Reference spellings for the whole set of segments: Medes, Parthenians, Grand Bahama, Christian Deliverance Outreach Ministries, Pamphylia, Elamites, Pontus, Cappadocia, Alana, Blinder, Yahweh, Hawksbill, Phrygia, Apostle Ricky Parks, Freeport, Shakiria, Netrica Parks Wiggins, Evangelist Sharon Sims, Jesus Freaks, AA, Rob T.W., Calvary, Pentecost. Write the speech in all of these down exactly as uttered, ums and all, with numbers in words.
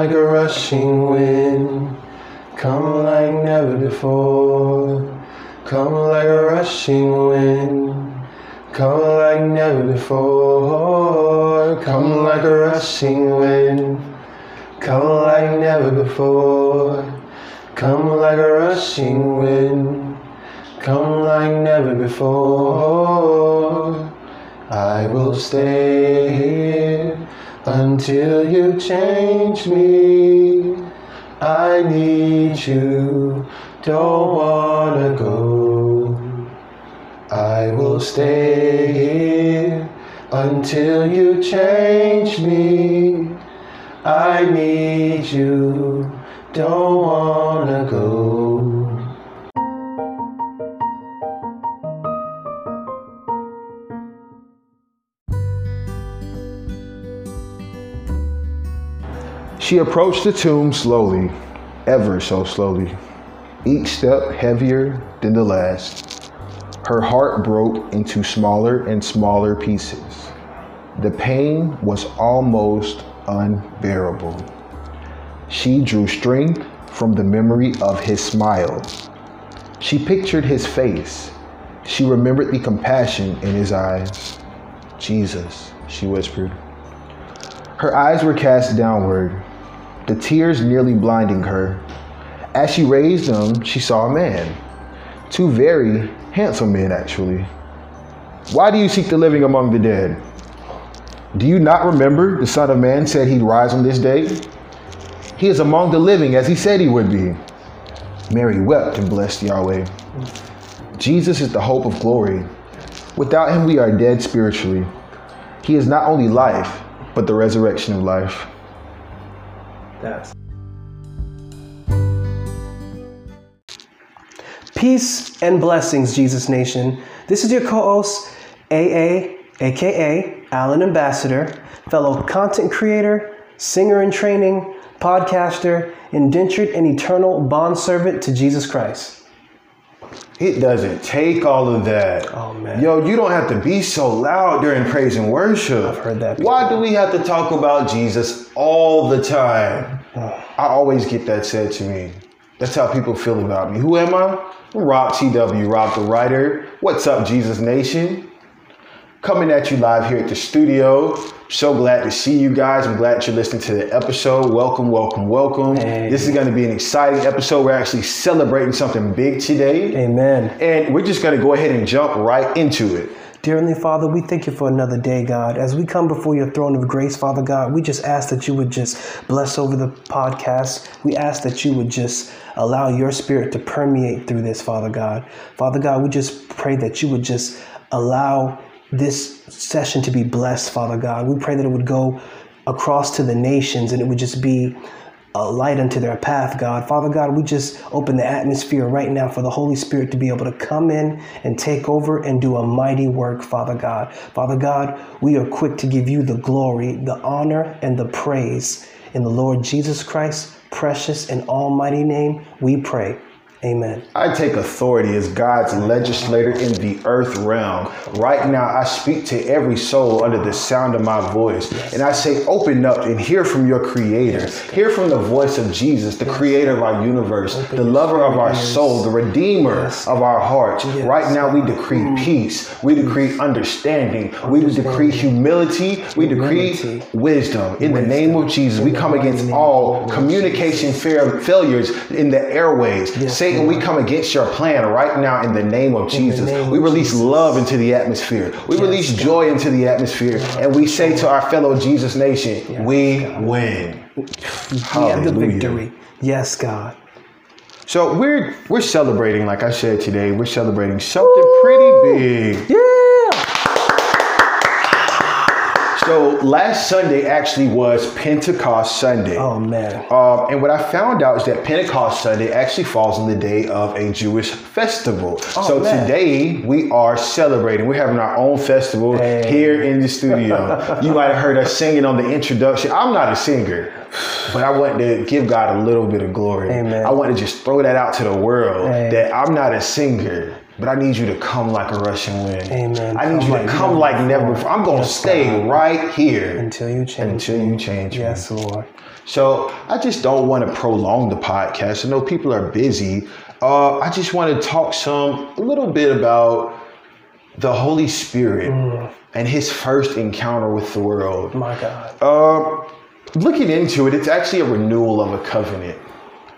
like a rushing wind, come like never before, come like a rushing wind, come like never before, come like a rushing wind, come like never before, come like a rushing wind, come like never before. I will stay here until you change me. I need you, don't wanna go. I will stay here until you change me. I need you, don't wanna go. She approached the tomb slowly, ever so slowly, each step heavier than the last. Her heart broke into smaller and smaller pieces. The pain was almost unbearable. She drew strength from the memory of his smile. She pictured his face. She remembered the compassion in his eyes. "Jesus," she whispered. Her eyes were cast downward, the tears nearly blinding her. As she raised them, she saw a man. Two very handsome men, actually. "Why do you seek the living among the dead? Do you not remember the Son of Man said he'd rise on this day? He is among the living as he said he would be." Mary wept and blessed Yahweh. Jesus is the hope of glory. Without him, we are dead spiritually. He is not only life, but the resurrection of life. That's. Peace and blessings, Jesus Nation. This is your co-host, A A, aka Alan Ambassador, fellow content creator, singer in training, podcaster, indentured and eternal bondservant to Jesus Christ. It doesn't take all of that. Oh, man. Yo, you don't have to be so loud during praise and worship. I've heard that before. Why do we have to talk about Jesus all the time? Oh. I always get that said to me. That's how people feel about me. Who am I? I'm Rob T W, Rob the Writer. What's up, Jesus Nation? Coming at you live here at the studio. So glad to see you guys. I'm glad you're listening to the episode. Welcome, welcome, welcome. Hey. This is going to be an exciting episode. We're actually celebrating something big today. Amen. And we're just going to go ahead and jump right into it. Dear Heavenly Father, we thank you for another day, God. As we come before your throne of grace, Father God, we just ask that you would just bless over the podcast. We ask that you would just allow your spirit to permeate through this, Father God. Father God, we just pray that you would just allow this session to be blessed, Father God. We pray that it would go across to the nations and it would just be a light unto their path, God. Father God, we just open the atmosphere right now for the Holy Spirit to be able to come in and take over and do a mighty work, Father God. Father God, we are quick to give you the glory, the honor, and the praise. In the Lord Jesus Christ's precious and almighty name, we pray. Amen. I take authority as God's legislator in the earth realm. Right now, I speak to every soul under the sound of my voice. Yes. And I say, open up and hear from your creator. Yes. Hear from the voice of Jesus, the yes. creator of our universe, open the lover of our soul, the redeemer yes. of our hearts. Yes. Right now, we decree mm. peace. We decree understanding. understanding. We decree humility. We decree humility. wisdom. In wisdom. the name of Jesus, in we come against all Lord communication fair, failures in the airways. Yes. Say Satan, we come against your plan right now in the name of Jesus. Name we release Jesus. love into the atmosphere. We yes, release God. joy into the atmosphere. God. And we say to our fellow Jesus Nation, yes, we God. win. We have the victory. Yes, God. So we're we're celebrating, like I said today, we're celebrating something Woo! pretty big. Yeah. So last Sunday actually was Pentecost Sunday. Oh, man. Um, and what I found out is that Pentecost Sunday actually falls on the day of a Jewish festival. Oh, so man. Today we are celebrating. We're having our own festival hey. here in the studio. You might have heard us singing on the introduction. I'm not a singer. But I want to give God a little bit of glory. Amen. I want to just throw that out to the world. Amen. That I'm not a singer, but I need you to come like a Russian wind. Amen. I need come you to like come never like before. never before. I'm going to stay God. right here. Until you change Until me. you change Yes, me. Lord. So I just don't want to prolong the podcast. I know people are busy. Uh, I just want to talk some, a little bit about the Holy Spirit mm. and his first encounter with the world. My God. Uh, looking into it, it's actually a renewal of a covenant.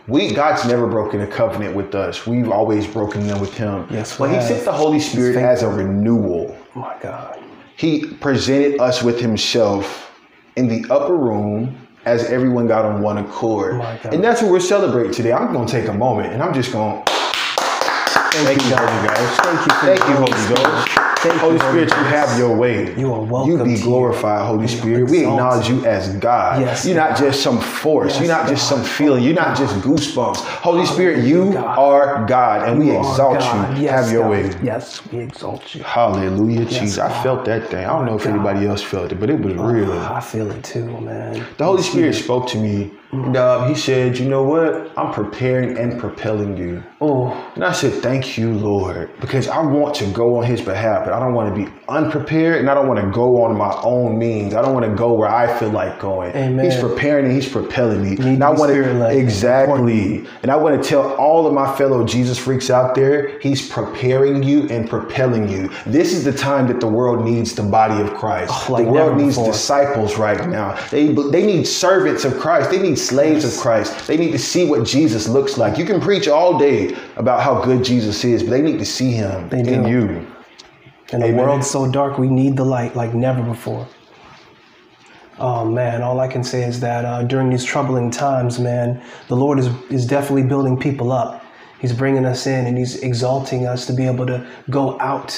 We God's never broken a covenant with us. We've always broken them with him. Yes, but he sent the Holy Spirit as a renewal. My God. He presented us with himself in the upper room as everyone got on one accord. My God. And that's what we're celebrating today. I'm going to take a moment and I'm just going to thank, thank you, Holy Ghost. Thank you, thank you, Holy Ghost. Thank Holy you, Spirit, Holy you have your way. You are welcome. You be glorified, Holy Spirit. Exalted. We acknowledge you as God. Yes, You're God. not just some force. Yes, You're not God. just some feeling. You're not God. just goosebumps. Holy Spirit, you God. are God, and you we exalt God. you. Yes, have your God. way. Yes, we exalt you. Hallelujah, yes, Jesus. God. I felt that thing. I don't know if God. anybody else felt it, but it was oh, real. I feel it too, man. The Holy Spirit it. spoke to me. Mm. Uh, he said, you know what? I'm preparing and propelling you. Oh, and I said, thank you, Lord, because I want to go on his behalf, but I don't want to be unprepared and I don't want to go on my own means. I don't want to go where I feel like going. Amen. He's preparing and he's propelling me. And I want to, like exactly. And I want to tell all of my fellow Jesus freaks out there, he's preparing you and propelling you. This is the time that the world needs the body of Christ. Oh, like the world needs before. disciples right now. They, they need servants of Christ. They need slaves of Christ. They need to see what Jesus looks like. You can preach all day about how good Jesus is, but they need to see him they in do. you. And Amen. the world's so dark, we need the light like never before. Oh man, all I can say is that uh, during these troubling times, man, the Lord is, is definitely building people up. He's bringing us in and he's exalting us to be able to go out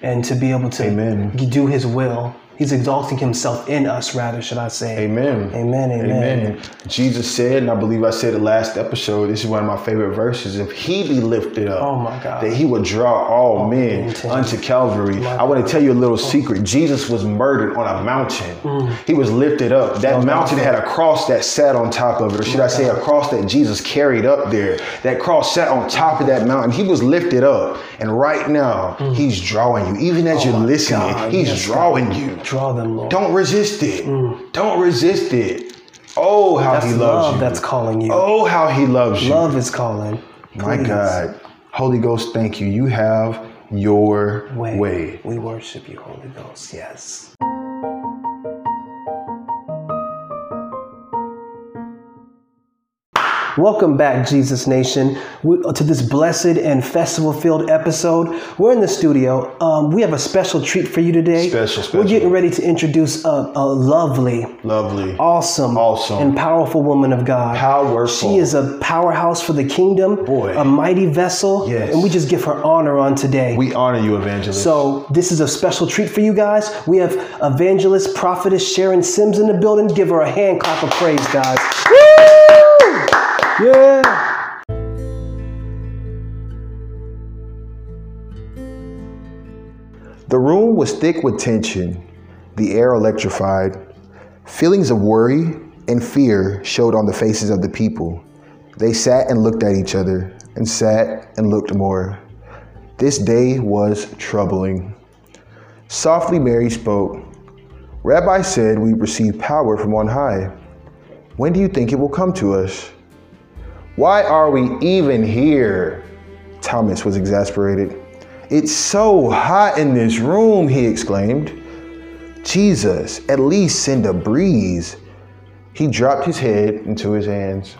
and to be able to Amen. do his will. He's exalting himself in us, rather, should I say. Amen. Amen, amen. Amen. Jesus said, and I believe I said it last episode, this is one of my favorite verses, if he be lifted up, oh my God, that he would draw all, all men unto Calvary. My I God. want to tell you a little secret. Jesus was murdered on a mountain. Mm. He was lifted up. That no, mountain God. had a cross that sat on top of it, or should my I say God. a cross that Jesus carried up there. That cross sat on top of that mountain. He was lifted up. And right now, mm. he's drawing you. Even as oh you're listening, God. he's yes, drawing God. you. Draw them, Lord. Don't resist it. Mm. Don't resist it. Oh, how that's he loves love you. That's calling you. Oh, how he loves you. Love is calling. Please. My God. Holy Ghost, thank you. You have your way. way. We worship you, Holy Ghost. Yes. Welcome back, Jesus Nation, to this blessed and festival-filled episode. We're in the studio. Um, we have a special treat for you today. Special, special. We're getting ready to introduce a, a lovely, lovely, awesome, awesome, and powerful woman of God. Powerful. She is a powerhouse for the kingdom, Boy. a mighty vessel, yes. and we just give her honor on today. We honor you, Evangelist. So this is a special treat for you guys. We have Evangelist, Prophetess Sharon Sims in the building. Give her a hand clap of praise, guys. Yeah. The room was thick with tension, the air electrified. Feelings of worry and fear showed on the faces of the people. They sat and looked at each other, and sat and looked more. This day was troubling. Softly, Mary spoke. Rabbi said we receive power from on high. When do you think it will come to us? Why are we even here? Thomas was exasperated. It's so hot in this room, he exclaimed. Jesus, at least send a breeze. He dropped his head into his hands.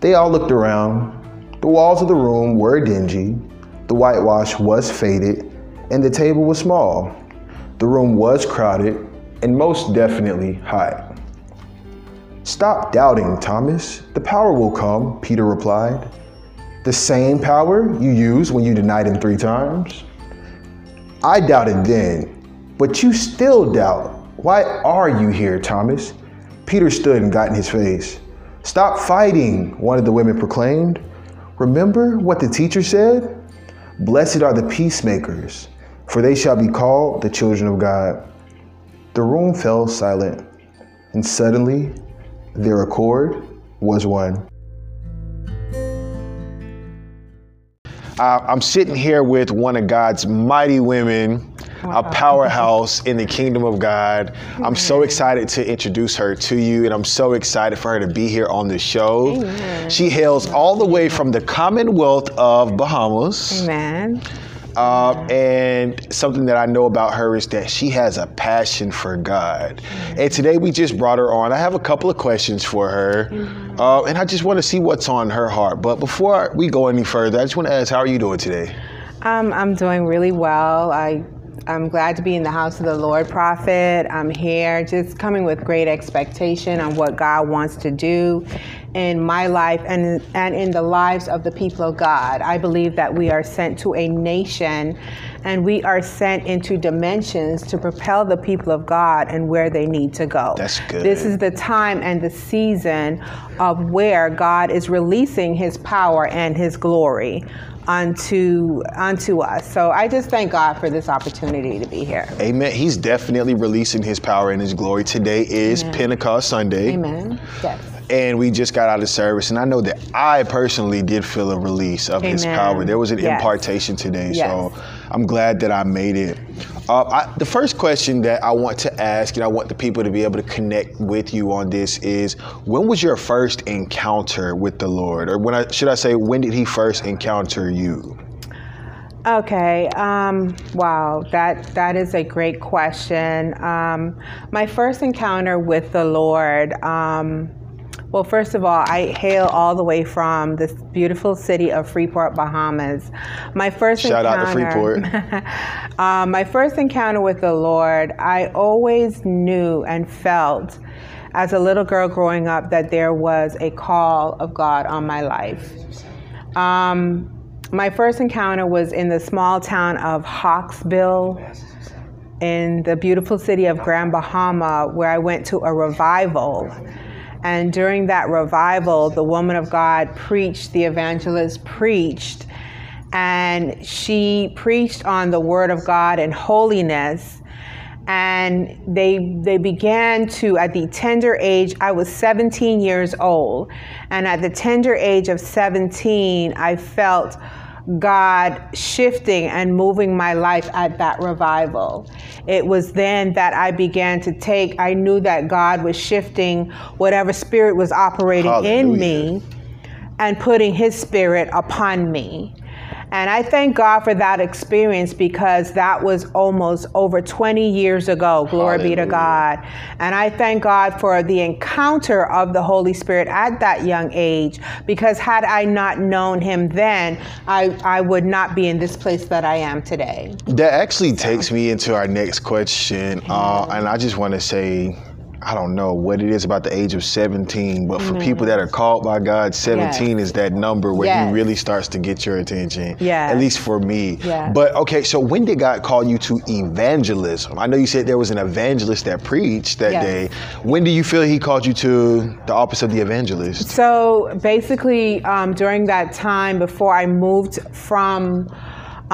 They all looked around. The walls of the room were dingy. The whitewash was faded, and the table was small. The room was crowded, and most definitely hot. Stop doubting, Thomas. The power will come, Peter replied. The same power you used when you denied him three times. I doubted then, but you still doubt. Why are you here, Thomas? Peter stood and got in his face. Stop fighting, one of the women proclaimed. Remember what the teacher said? Blessed are the peacemakers, for they shall be called the children of God. The room fell silent. and suddenly their accord was one. Uh, I'm sitting here with one of God's mighty women, wow. A powerhouse in the kingdom of God. I'm so excited to introduce her to you, and I'm so excited for her to be here on the show. Amen. She hails all the way from the Commonwealth of Bahamas. Amen. Uh, and something that I know about her is that she has a passion for God. Mm-hmm. And today we just brought her on. I have a couple of questions for her, mm-hmm. uh, and I just want to see what's on her heart. But before we go any further, I just want to ask, how are you doing today? Um, I'm doing really well. I, I'm glad to be in the house of the Lord, Prophet. I'm here just coming with great expectation on what God wants to do in my life and and in the lives of the people of God. I believe that we are sent to a nation, and we are sent into dimensions to propel the people of God and where they need to go. That's good. This is the time and the season of where God is releasing his power and his glory unto unto us. So I just thank God for this opportunity to be here. Amen. He's definitely releasing his power and his glory. Today is Amen. Pentecost Sunday. Amen. Yes. And we just got out of service, and I know that I personally did feel a release of Amen. His power. There was an yes. impartation today, yes. so I'm glad that I made it. Uh, I, the first question that I want to ask, and I want the people to be able to connect with you on this, is when was your first encounter with the Lord? Or when I, should I say, when did he first encounter you? Okay. Um, wow. That that is a great question. Um, my first encounter with the Lord. Um, Well, first of all, I hail all the way from this beautiful city of Freeport, Bahamas. My first Shout encounter, out to Freeport. um, my first encounter with the Lord, I always knew and felt as a little girl growing up that there was a call of God on my life. Um, my first encounter was in the small town of Hawksbill, in the beautiful city of Grand Bahama, where I went to a revival. And during that revival, the woman of God preached, the evangelist preached, and she preached on the word of God and holiness. And they they began to, at the tender age, I was seventeen years old. And at the tender age of seventeen, I felt God shifting and moving my life at that revival. It was then that I began to take, I knew that God was shifting whatever spirit was operating Hallelujah. In me and putting his spirit upon me. And I thank God for that experience, because that was almost over twenty years ago. Glory Hallelujah. Be to God. And I thank God for the encounter of the Holy Spirit at that young age, because had I not known him then, I, I would not be in this place that I am today. That actually so. Takes me into our next question. Uh, and I just want to say, I don't know what it is about the age of seventeen, but for mm-hmm. people that are called by God, seventeen yes. is that number where yes. he really starts to get your attention, yes. at least for me. Yes. But okay, so when did God call you to evangelism? I know you said there was an evangelist that preached that yes. day. When do you feel he called you to the office of the evangelist? So basically, um, during that time before I moved from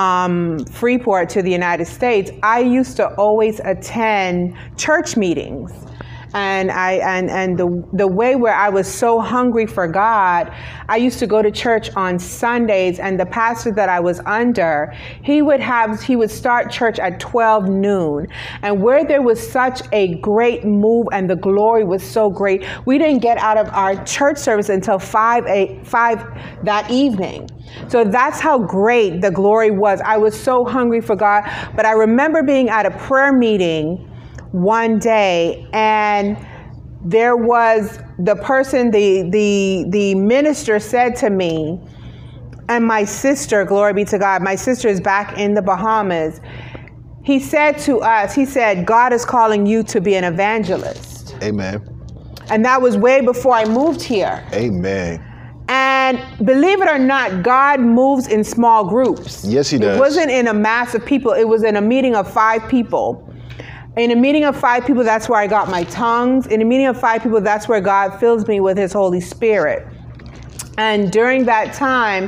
Um, Freeport to the United States, I used to always attend church meetings. And I and, and the the way where I was so hungry for God, I used to go to church on Sundays, and the pastor that I was under, he would have he would start church at twelve noon. And where there was such a great move and the glory was so great, we didn't get out of our church service until five, eight, five that evening. So that's how great the glory was. I was so hungry for God. But I remember being at a prayer meeting one day, and there was the person, the the the minister said to me, and my sister, glory be to God, my sister is back in the Bahamas. He said to us, he said, God is calling you to be an evangelist. Amen. And that was way before I moved here. Amen. And believe it or not, God moves in small groups. Yes, he does. It wasn't in a mass of people. It was in a meeting of five people. In a meeting of five people, that's where I got my tongues. In a meeting of five people, that's where God fills me with his Holy Spirit. And during that time,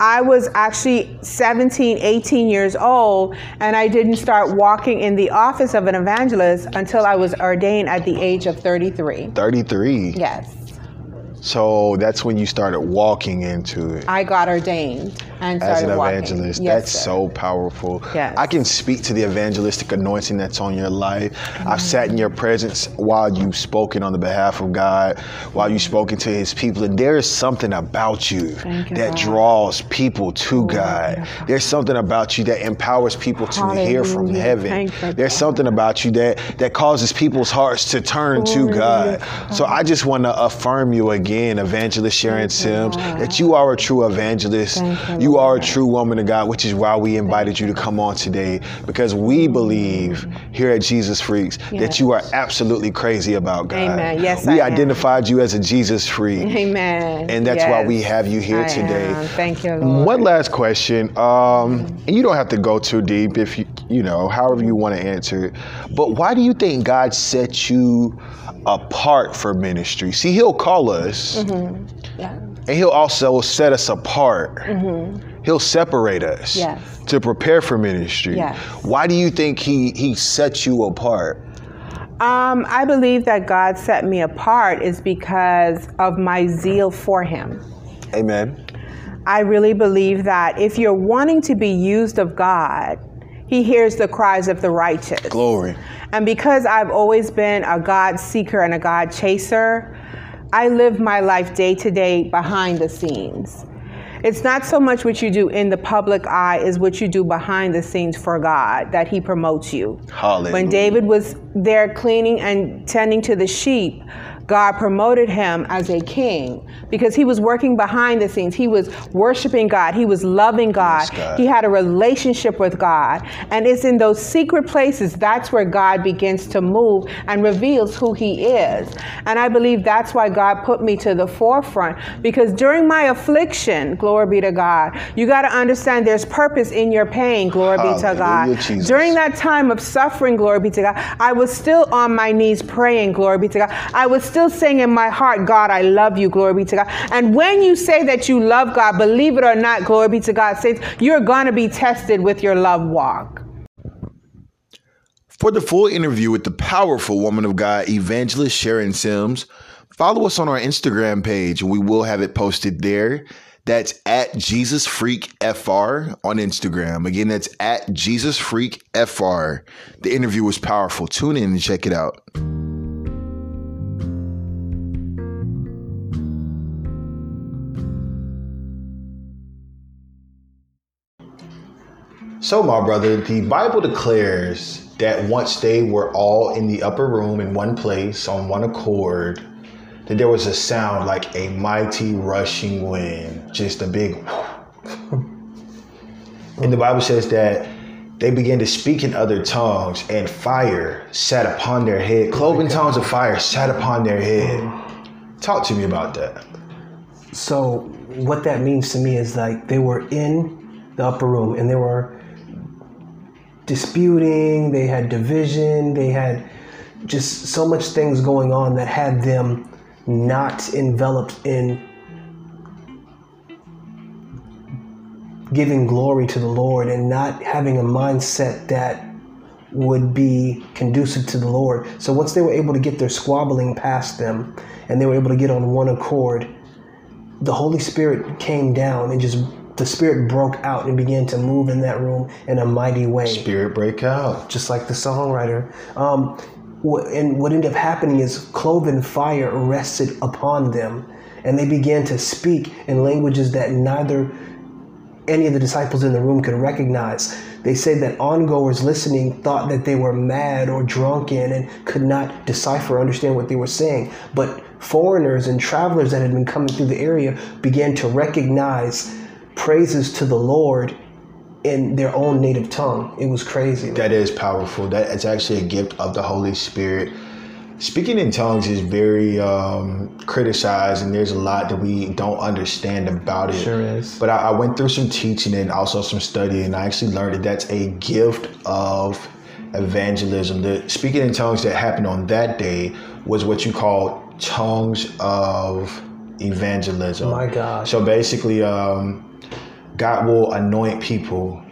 I was actually seventeen, eighteen years old, and I didn't start walking in the office of an evangelist until I was ordained at the age of thirty-three. thirty-three? Yes. So that's when you started walking into it. I got ordained and started as an evangelist. Walking. Yes, that's sir. so powerful. Yes. I can speak to the evangelistic anointing that's on your life. Mm-hmm. I've sat in your presence while you've spoken on the behalf of God, while you've spoken to his people. And there is something about you Thank that God. draws people to oh, God. There's something about you that empowers people to Hallelujah. hear from heaven. There's God. something about you that, that causes people's hearts to turn Glory to God. God. So I just want to affirm you again. Again, Evangelist Sharon Sims, that you are a true evangelist. You are a true woman of God, which is why we invited you to come on today, because we believe here at Jesus Freaks yes. that you are absolutely crazy about God. Amen. Yes, we I identified am. you as a Jesus Freak. Amen. And that's yes. why we have you here I today. Am. Thank you, Lord. One last question, um, and you don't have to go too deep if you, you know, however you want to answer it, but why do you think God set you apart for ministry? See, he'll call us mm-hmm. yeah. and he'll also set us apart. Mm-hmm. He'll separate us yes. to prepare for ministry. Yes. Why do you think he, he set you apart? Um, I believe that God set me apart is because of my zeal for him. Amen. I really believe that if you're wanting to be used of God, he hears the cries of the righteous. Glory. And because I've always been a God seeker and a God chaser, I live my life day to day behind the scenes. It's not so much what you do in the public eye is what you do behind the scenes for God, that he promotes you. Hallelujah. When David was there cleaning and tending to the sheep, God promoted him as a king because he was working behind the scenes. He was worshiping God. He was loving God. Yes, God. He had a relationship with God. And it's in those secret places, that's where God begins to move and reveals who he is. And I believe that's why God put me to the forefront, because during my affliction, glory be to God, you got to understand there's purpose in your pain, glory Hallelujah, be to God. Jesus. During that time of suffering, glory be to God, I was still on my knees praying, glory be to God. I was still saying in my heart, God, I love you, glory be to God. And when you say that you love God, believe it or not, glory be to God, saints, you're going to be tested with your love walk. For the full interview with the powerful woman of God, Evangelist Sharon Sims, follow us on our Instagram page. We will have it posted there. That's at Jesus Freak F R on Instagram. Again, that's at Jesus Freak F R. The interview was powerful. Tune in and check it out. So, my brother, the Bible declares that once they were all in the upper room in one place on one accord, that there was a sound like a mighty rushing wind, just a big and the Bible says that they began to speak in other tongues, and fire sat upon their head. Cloven tongues of fire sat upon their head. Talk to me about that. So what that means to me is like they were in the upper room and they were disputing, they had division, they had just so much things going on that had them not enveloped in giving glory to the Lord and not having a mindset that would be conducive to the Lord. So once they were able to get their squabbling past them and they were able to get on one accord, the Holy Spirit came down and just the Spirit broke out and began to move in that room in a mighty way. Spirit break out. Just like the songwriter. Um, and what ended up happening is cloven fire rested upon them, and they began to speak in languages that neither any of the disciples in the room could recognize. They said that ongoers listening thought that they were mad or drunken and could not decipher or understand what they were saying. But foreigners and travelers that had been coming through the area began to recognize praises to the Lord in their own native tongue. It was crazy. That is powerful. That it's actually a gift of the Holy Spirit. Speaking in tongues is very um, criticized, and there's a lot that we don't understand about it. Sure is. But I, I went through some teaching and also some study, and I actually learned that that's a gift of evangelism. The speaking in tongues that happened on that day was what you call tongues of evangelism. Oh my God. So basically, um, God will anoint people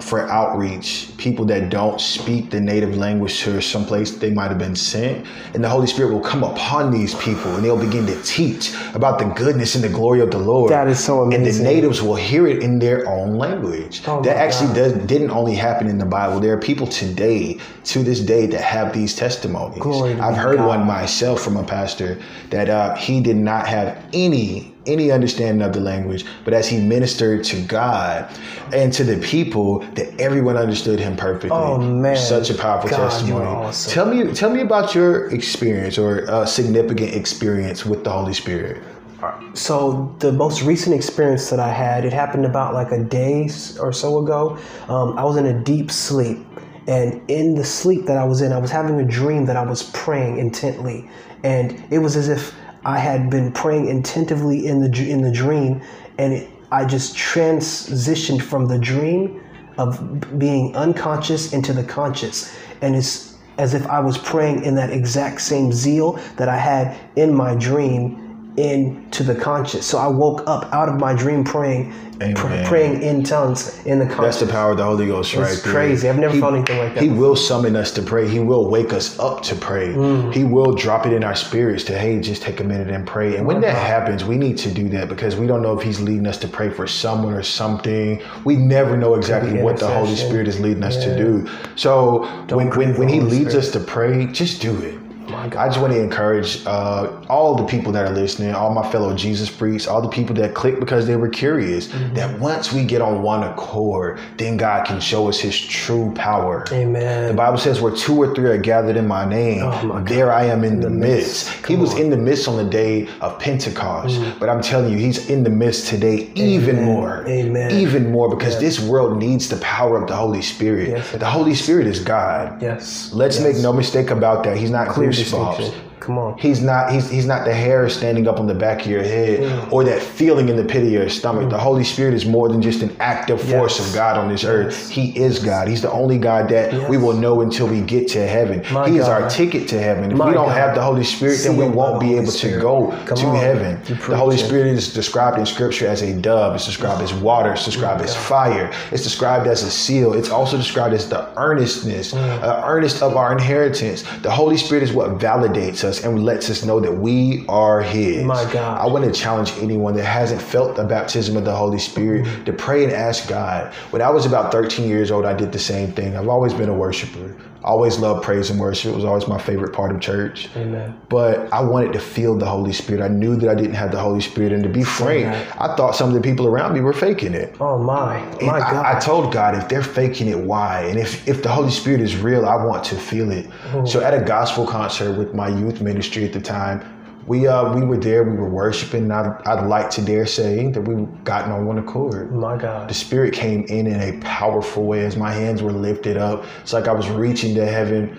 for outreach, people that don't speak the native language to someplace they might have been sent. And the Holy Spirit will come upon these people and they'll begin to teach about the goodness and the glory of the Lord. That is so amazing. And the natives will hear it in their own language. Oh that actually does, didn't only happen in the Bible. There are people today, to this day, that have these testimonies. Glory I've heard God. one myself from a pastor that uh, he did not have any any understanding of the language, but as he ministered to God and to the people, that everyone understood him perfectly. Oh man, such a powerful God, testimony. Awesome. Tell me, tell me about your experience or a significant experience with the Holy Spirit. So the most recent experience that I had, it happened about like a day or so ago. Um, I was in a deep sleep, and in the sleep that I was in, I was having a dream that I was praying intently, and it was as if I had been praying intensively in the in the dream, and it, I just transitioned from the dream of being unconscious into the conscious. And it's as if I was praying in that exact same zeal that I had in my dream into the conscious. So I woke up out of my dream praying, pr- praying in tongues in the conscious. That's the power of the Holy Ghost, right? It's crazy. I've never he, felt anything like that. He before. will summon us to pray. He will wake us up to pray. Mm. He will drop it in our spirits to, hey, just take a minute and pray. And when that happens, we need to do that because we don't know if he's leading us to pray for someone or something. We never know exactly what the Holy Spirit is leading us yeah. to do. So when, when, when he leads Spirit. us to pray, just do it. I just want to encourage uh, all the people that are listening, all my fellow Jesus Freaks, all the people that clicked because they were curious, mm-hmm. that once we get on one accord, then God can show us his true power. Amen. The Bible says where two or three are gathered in my name, oh my there God. I am in, in the midst. midst. He was on. in the midst on the day of Pentecost, mm-hmm. but I'm telling you, he's in the midst today Amen. even more. Amen. Even more because yes. this world needs the power of the Holy Spirit. Yes, the Holy Spirit is God. Yes. Let's yes. make no mistake about that. He's not clear. Come on. He's not he's he's not the hair standing up on the back of your head mm. or that feeling in the pit of your stomach. Mm. The Holy Spirit is more than just an active force yes. of God on this yes. earth. He is God. He's the only God that yes. we will know until we get to heaven. My he God. is our ticket to heaven. If My we don't God. have the Holy Spirit, See then we won't be able Spirit. to go Come to on. heaven. The Holy Spirit is described in Scripture as a dove. It's described as water. It's described My as God. fire. It's described as a seal. It's also described as the earnestness, mm. uh, earnest of our inheritance. The Holy Spirit is what validates us and lets us know that we are his. My God. I want to challenge anyone that hasn't felt the baptism of the Holy Spirit mm-hmm. to pray and ask God. When I was about thirteen years old, I did the same thing. I've always been a worshiper. I always loved praise and worship. It was always my favorite part of church. Amen. But I wanted to feel the Holy Spirit. I knew that I didn't have the Holy Spirit. And to be frank, I thought some of the people around me were faking it. Oh my, and my God. I, I told God, if they're faking it, why? And if, if the Holy Spirit is real, I want to feel it. Ooh. So at a gospel concert with my youth ministry at the time, we uh we were there, we were worshiping, and I, I'd like to dare say that we gotten on one accord. My God. The Spirit came in in a powerful way as my hands were lifted up. It's like I was reaching to heaven.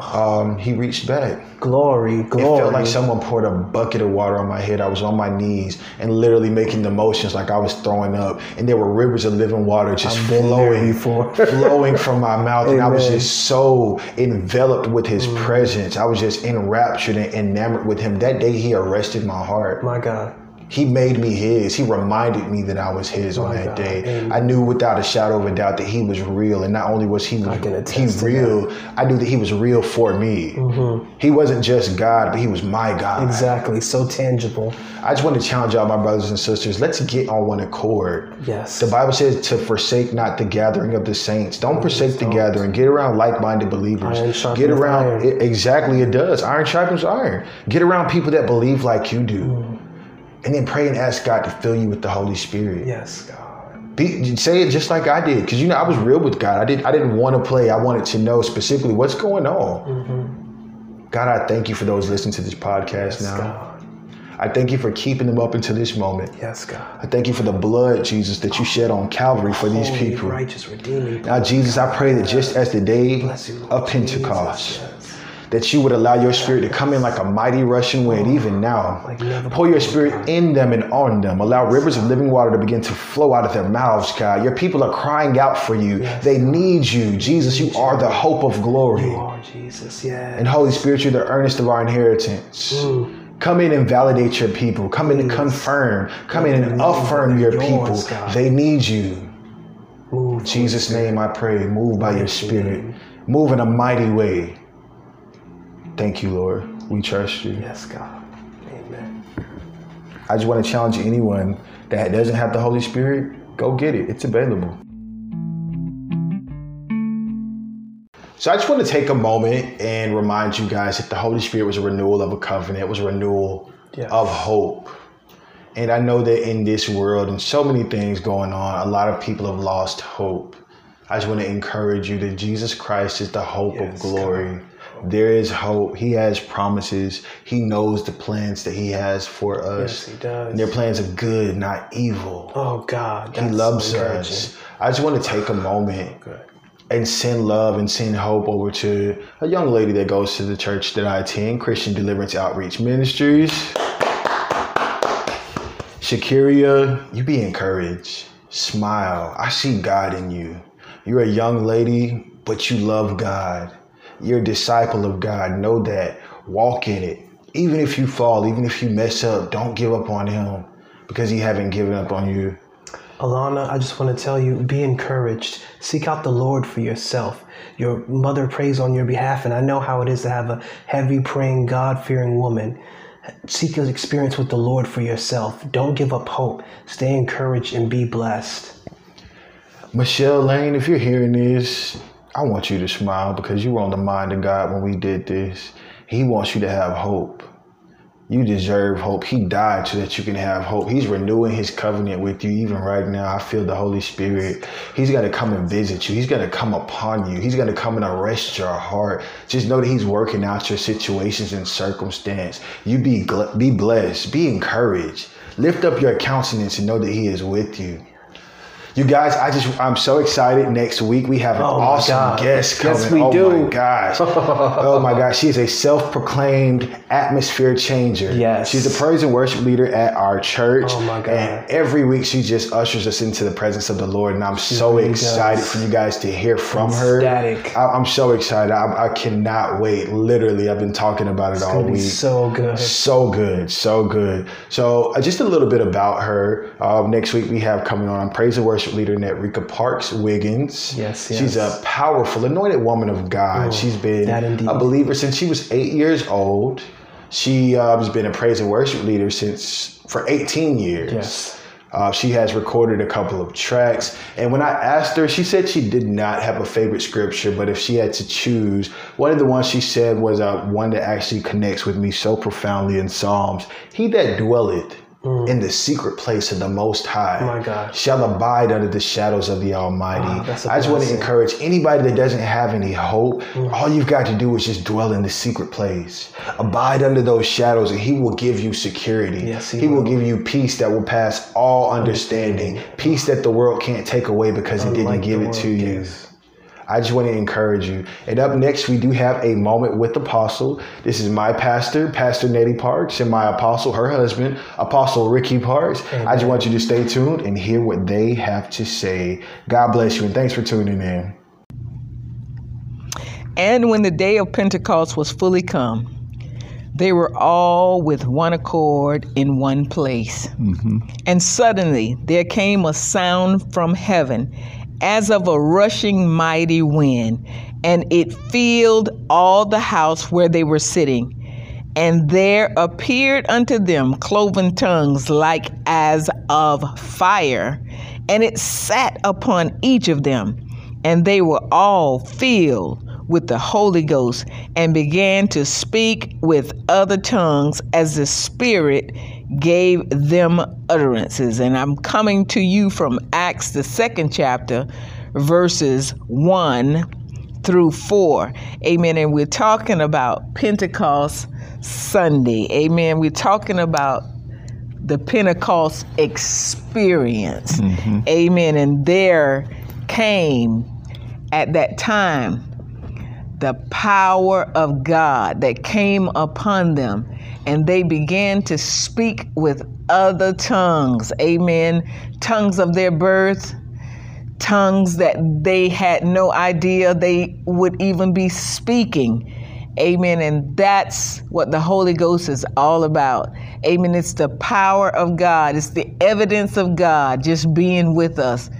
Um, he reached back. Glory, glory. It felt like someone poured a bucket of water on my head. I was on my knees and literally making the motions like I was throwing up. And there were rivers of living water just flowing, flowing from my mouth. Amen. And I was just so enveloped with his mm. presence. I was just enraptured and enamored with him. That day he arrested my heart. My God. He made me his. He reminded me that I was his on that day. Amen. I knew without a shadow of a doubt that he was real. And not only was he, he real, I knew that he was real for me. Mm-hmm. He wasn't just God, but he was my God. Exactly. So tangible. I just want to challenge y'all, my brothers and sisters. Let's get on one accord. Yes. The Bible says to forsake not the gathering of the saints. Don't mm-hmm. forsake the gathering. Get around like-minded believers. Iron sharpens Get around. Iron. It, exactly. It does. Iron sharpens iron. Get around people that believe like you do. Mm. And then pray and ask God to fill you with the Holy Spirit. Yes, God. Be, say it just like I did. Because, you know, I was real with God. I, did, I didn't want to play. I wanted to know specifically what's going on. Mm-hmm. God, I thank you for those listening to this podcast yes, now. God. I thank you for keeping them up until this moment. Yes, God. I thank you for the blood, Jesus, that you shed on Calvary for these Holy, people. Righteous, redeeming. Now, Jesus, I pray that just as the day you, Lord, of Pentecost, Jesus, yes. that you would allow your Spirit to come in like a mighty rushing wind, even now. Pour your Spirit in them and on them. Allow rivers of living water to begin to flow out of their mouths, God. Your people are crying out for you. They need you. Jesus, you are the hope of glory. You are, Jesus, yes. And Holy Spirit, you're the earnest of our inheritance. Come in and validate your people. Come in and confirm. Come in and affirm your people. They need you. In Jesus' name I pray. Move by your Spirit. Move in a mighty way. Thank you, Lord. We trust you. Yes, God. Amen. I just want to challenge anyone that doesn't have the Holy Spirit, go get it. It's available. So I just want to take a moment and remind you guys that the Holy Spirit was a renewal of a covenant. It was a renewal yes. of hope. And I know that in this world and so many things going on, a lot of people have lost hope. I just want to encourage you that Jesus Christ is the hope yes, of glory. There is hope. He has promises. He knows the plans that he has for us. Yes, he does. And they're plans of good, not evil. Oh, God. He loves us. I just want to take a moment. Oh, good. And send love and send hope over to a young lady that goes to the church that I attend, Christian Deliverance Outreach Ministries. Shakiria, you be encouraged. Smile. I see God in you. You're a young lady, but you love God. You're a disciple of God. Know that. Walk in it. Even if you fall, even if you mess up, don't give up on him because he hasn't given up on you. Alana, I just want to tell you, be encouraged. Seek out the Lord for yourself. Your mother prays on your behalf, and I know how it is to have a heavy, praying, God-fearing woman. Seek his experience with the Lord for yourself. Don't give up hope. Stay encouraged and be blessed. Michelle Lane, if you're hearing this, I want you to smile because you were on the mind of God when we did this. He wants you to have hope. You deserve hope. He died so that you can have hope. He's renewing his covenant with you. Even right now, I feel the Holy Spirit. He's going to come and visit you. He's going to come upon you. He's going to come and arrest your heart. Just know that he's working out your situations and circumstance. You be, gl- be blessed. Be encouraged. Lift up your countenance and know that he is with you. You guys, I just, I'm so excited. Next week, we have an oh awesome guest coming. Yes, we oh do. Oh my gosh. Oh my gosh. She is a self-proclaimed atmosphere changer. Yes. She's a praise and worship leader at our church. Oh my God. And every week, she just ushers us into the presence of the Lord. And I'm she so really excited does. for you guys to hear from Ecstatic. her. I, I'm so excited. I, I cannot wait. Literally, I've been talking about it it's all gonna week. Be so good. So good. So good. So uh, just a little bit about her. Uh, next week, we have coming on praise and worship leader Netrica Parks Wiggins. Yes, yes. She's a powerful, anointed woman of God. Ooh, She's been a believer since she was eight years old. She uh, has been a praise and worship leader since for eighteen years. Yes. Uh, she has recorded a couple of tracks. And when I asked her, she said she did not have a favorite scripture, but if she had to choose, one of the ones she said was uh, one that actually connects with me so profoundly in Psalms. He that dwelleth in the secret place of the Most High My God. shall abide under the shadows of the Almighty. Wow, I just blessing. want to encourage anybody that doesn't have any hope. Mm. All you've got to do is just dwell in the secret place. Abide under those shadows and he will give you security. Yes, he he will. will give you peace that will pass all understanding. understanding. Peace that the world can't take away because Unlike it didn't give it to you. Gives. I just want to encourage you. And up next, we do have a moment with Apostle. This is my pastor, Pastor Nettie Parks, and my apostle, her husband, Apostle Ricky Parks. Amen. I just want you to stay tuned and hear what they have to say. God bless you, and thanks for tuning in. And when the day of Pentecost was fully come, they were all with one accord in one place. Mm-hmm. And suddenly there came a sound from heaven, as of a rushing mighty wind, and it filled all the house where they were sitting. And there appeared unto them cloven tongues like as of fire, and it sat upon each of them. And they were all filled with the Holy Ghost and began to speak with other tongues as the Spirit gave them utterances. And I'm coming to you from Acts, the second chapter, verses one through four. Amen. And we're talking about Pentecost Sunday. Amen. We're talking about the Pentecost experience. Mm-hmm. Amen. And there came at that time the power of God that came upon them, and they began to speak with other tongues. Amen. Tongues of their birth, tongues that they had no idea they would even be speaking. Amen. And that's what the Holy Ghost is all about. Amen. It's the power of God. It's the evidence of God just being with us,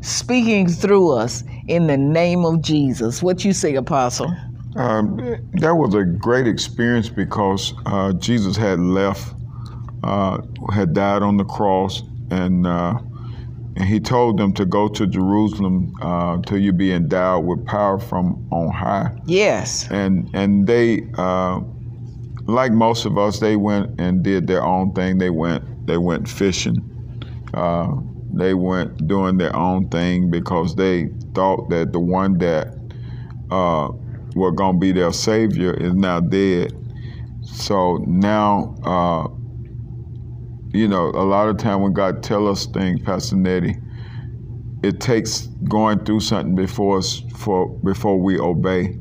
speaking through us in the name of Jesus. What you say, Apostle? Um, that was a great experience because uh, Jesus had left, uh, had died on the cross, and uh, and he told them to go to Jerusalem uh, till you be endowed with power from on high. Yes. And and they, uh, like most of us, they went and did their own thing. They went they went fishing. Uh, they went doing their own thing because they thought that the one that uh, were going to be their savior is now dead. So now, uh, you know, a lot of time when God tell us things, Pastor Nettie, it takes going through something before us for before we obey.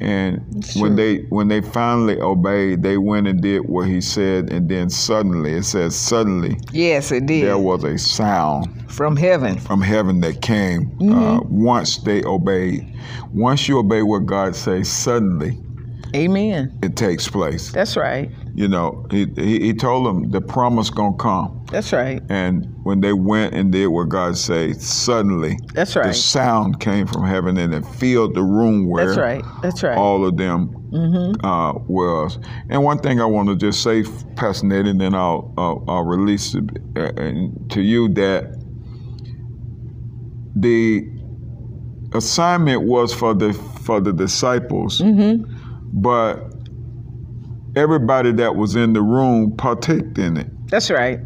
And That's when true. they when they finally obeyed, they went and did what he said, and then suddenly it says suddenly. Yes, it did. There was a sound from heaven. From heaven that came mm-hmm. uh, once they obeyed. Once you obey what God says, suddenly. Amen. It takes place. That's right. You know, he he, he told them the promise gonna come. That's right. And when they went and did what God said, suddenly that's right. the sound came from heaven and it filled the room where that's right. That's right. all of them mm-hmm. uh, was. And one thing I want to just say, Pastor Ned, and then I'll, I'll, I'll release it uh, to you that the assignment was for the for the disciples. Mm-hmm. But everybody that was in the room partaked in it. That's right.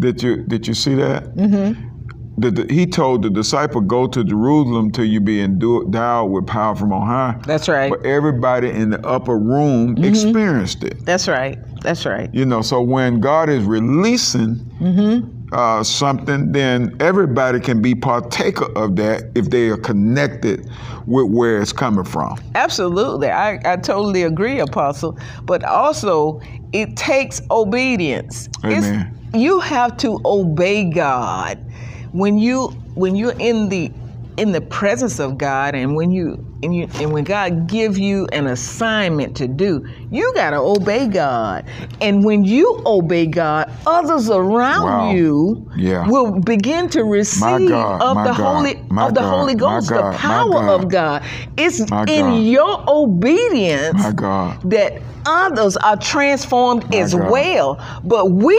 Did you did you see that? Mm-hmm. The, the, he told the disciple, go to Jerusalem till you be endowed with power from on high. That's right. But everybody in the upper room mm-hmm. experienced it. That's right. That's right. You know, so when God is releasing mm-hmm. uh, something, then everybody can be partaker of that if they are connected with where it's coming from. Absolutely. I, I totally agree, Apostle. But also, it takes obedience. Amen. It's, you have to obey God. When you when you're in the in the presence of God, and when you and you and when God give you an assignment to do, you gotta obey God. And when you obey God, others around wow. you yeah. will begin to receive God, of the God, Holy of the God, Holy Ghost, God, the power God, of God. It's in God. your obedience that others are transformed my as God. well. But we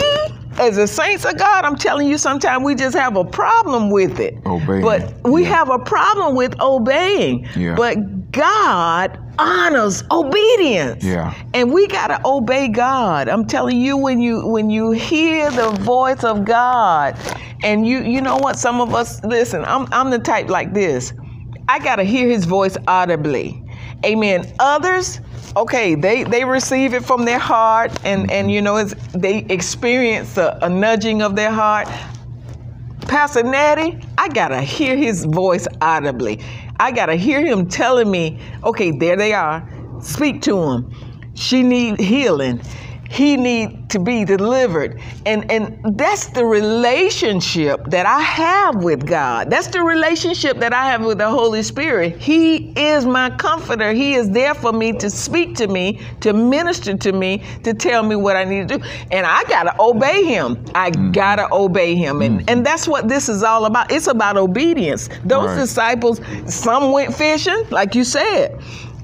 as the saints of God, I'm telling you, sometimes we just have a problem with it. Obeying. But we yeah. have a problem with obeying. Yeah. But God honors obedience. Yeah. And we got to obey God. I'm telling you, when you when you hear the voice of God, and you you know what, some of us, listen, I'm I'm the type like this. I got to hear his voice audibly. Amen. Others, okay, they, they receive it from their heart, and, and you know, it's, they experience a, a nudging of their heart. Pastor Natty, I got to hear his voice audibly. I got to hear him telling me, okay, there they are. Speak to him. She need healing. He need to be delivered. And and that's the relationship that I have with God. That's the relationship that I have with the Holy Spirit. He is my comforter. He is there for me to speak to me, to minister to me, to tell me what I need to do. And I got to obey him. I mm. got to obey him. And, mm. and that's what this is all about. It's about obedience. Those right. disciples, some went fishing, like you said.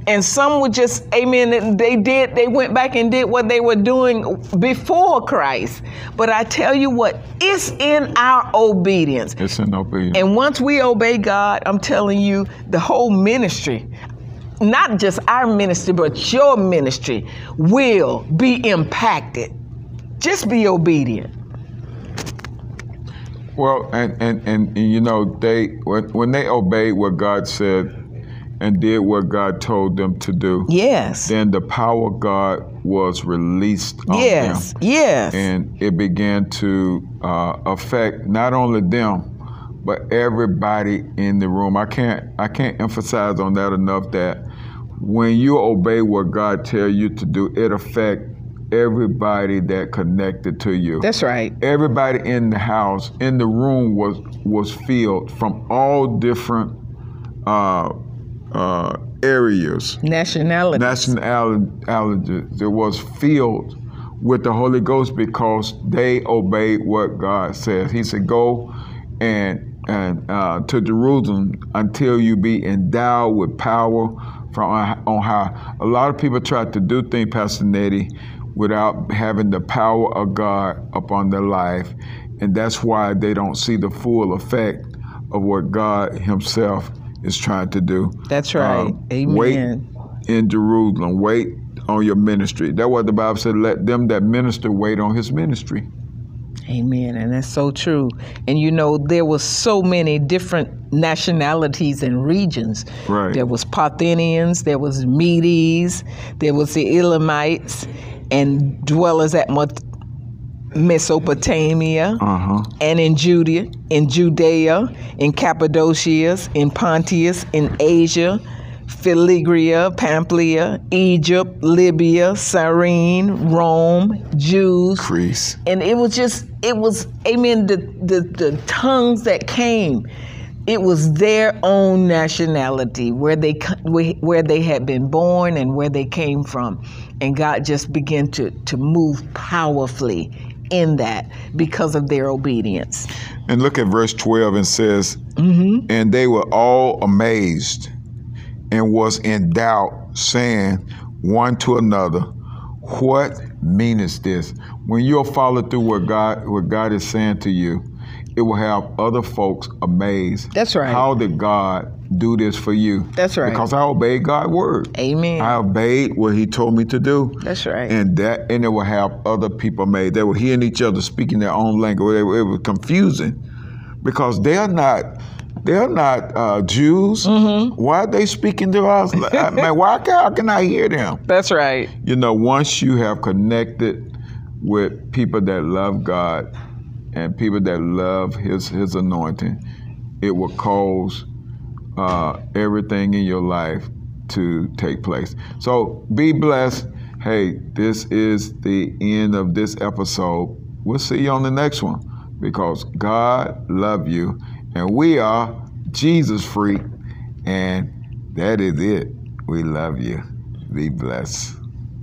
And some would just, amen, they did, they went back and did what they were doing before Christ. But I tell you what, it's in our obedience. It's in obedience. And once we obey God, I'm telling you, the whole ministry, not just our ministry, but your ministry will be impacted. Just be obedient. Well, and, and, and, and you know, they when, when they obeyed what God said, and did what God told them to do. Yes. Then the power of God was released on yes. them. Yes. Yes. And it began to uh, affect not only them, but everybody in the room. I can't I can't emphasize on that enough, that when you obey what God tells you to do, it affects everybody that connected to you. That's right. Everybody in the house, in the room was was filled from all different uh Uh, areas, nationalities. nationalities that was filled with the Holy Ghost because they obeyed what God says. He said, go and and uh, to Jerusalem until you be endowed with power from on high. A lot of people try to do things, Pastor Nettie, without having the power of God upon their life, and that's why they don't see the full effect of what God himself is trying to do. That's right. Um, Amen. Wait in Jerusalem. Wait on your ministry. That's what the Bible said, let them that minister wait on his ministry. Amen. And that's so true. And, you know, there were so many different nationalities and regions. Right. There was Parthenians, there was Medes, there was the Elamites, and dwellers at Mesopotamia, uh-huh. and in Judea, in Judea, in Cappadocia, in Pontus, in Asia, Phrygia, Pamphylia, Egypt, Libya, Cyrene, Rome, Jews, Greece. And it was just, it was, amen, the, the, the tongues that came, it was their own nationality, where they, where they had been born and where they came from. And God just began to, to move powerfully in that because of their obedience. And look at verse twelve, and says, mm-hmm. and they were all amazed and was in doubt, saying one to another, what meaneth this? When you'll follow through what God what God is saying to you, it will have other folks amazed. That's right. How did God do this for you? That's right. Because I obeyed God's word. Amen. I obeyed what he told me to do. That's right. And that, and it will have other people amazed. They were hearing each other speaking their own language. It was confusing because they're not They're not uh, Jews. Mm-hmm. Why are they speaking to us? I mean, why how can I hear them? That's right. You know, once you have connected with people that love God and people that love His His anointing, it will cause uh, everything in your life to take place. So be blessed. Hey, this is the end of this episode. We'll see you on the next one, because God love you. And we are Jesus Freak, and that is it. We love you. Be blessed.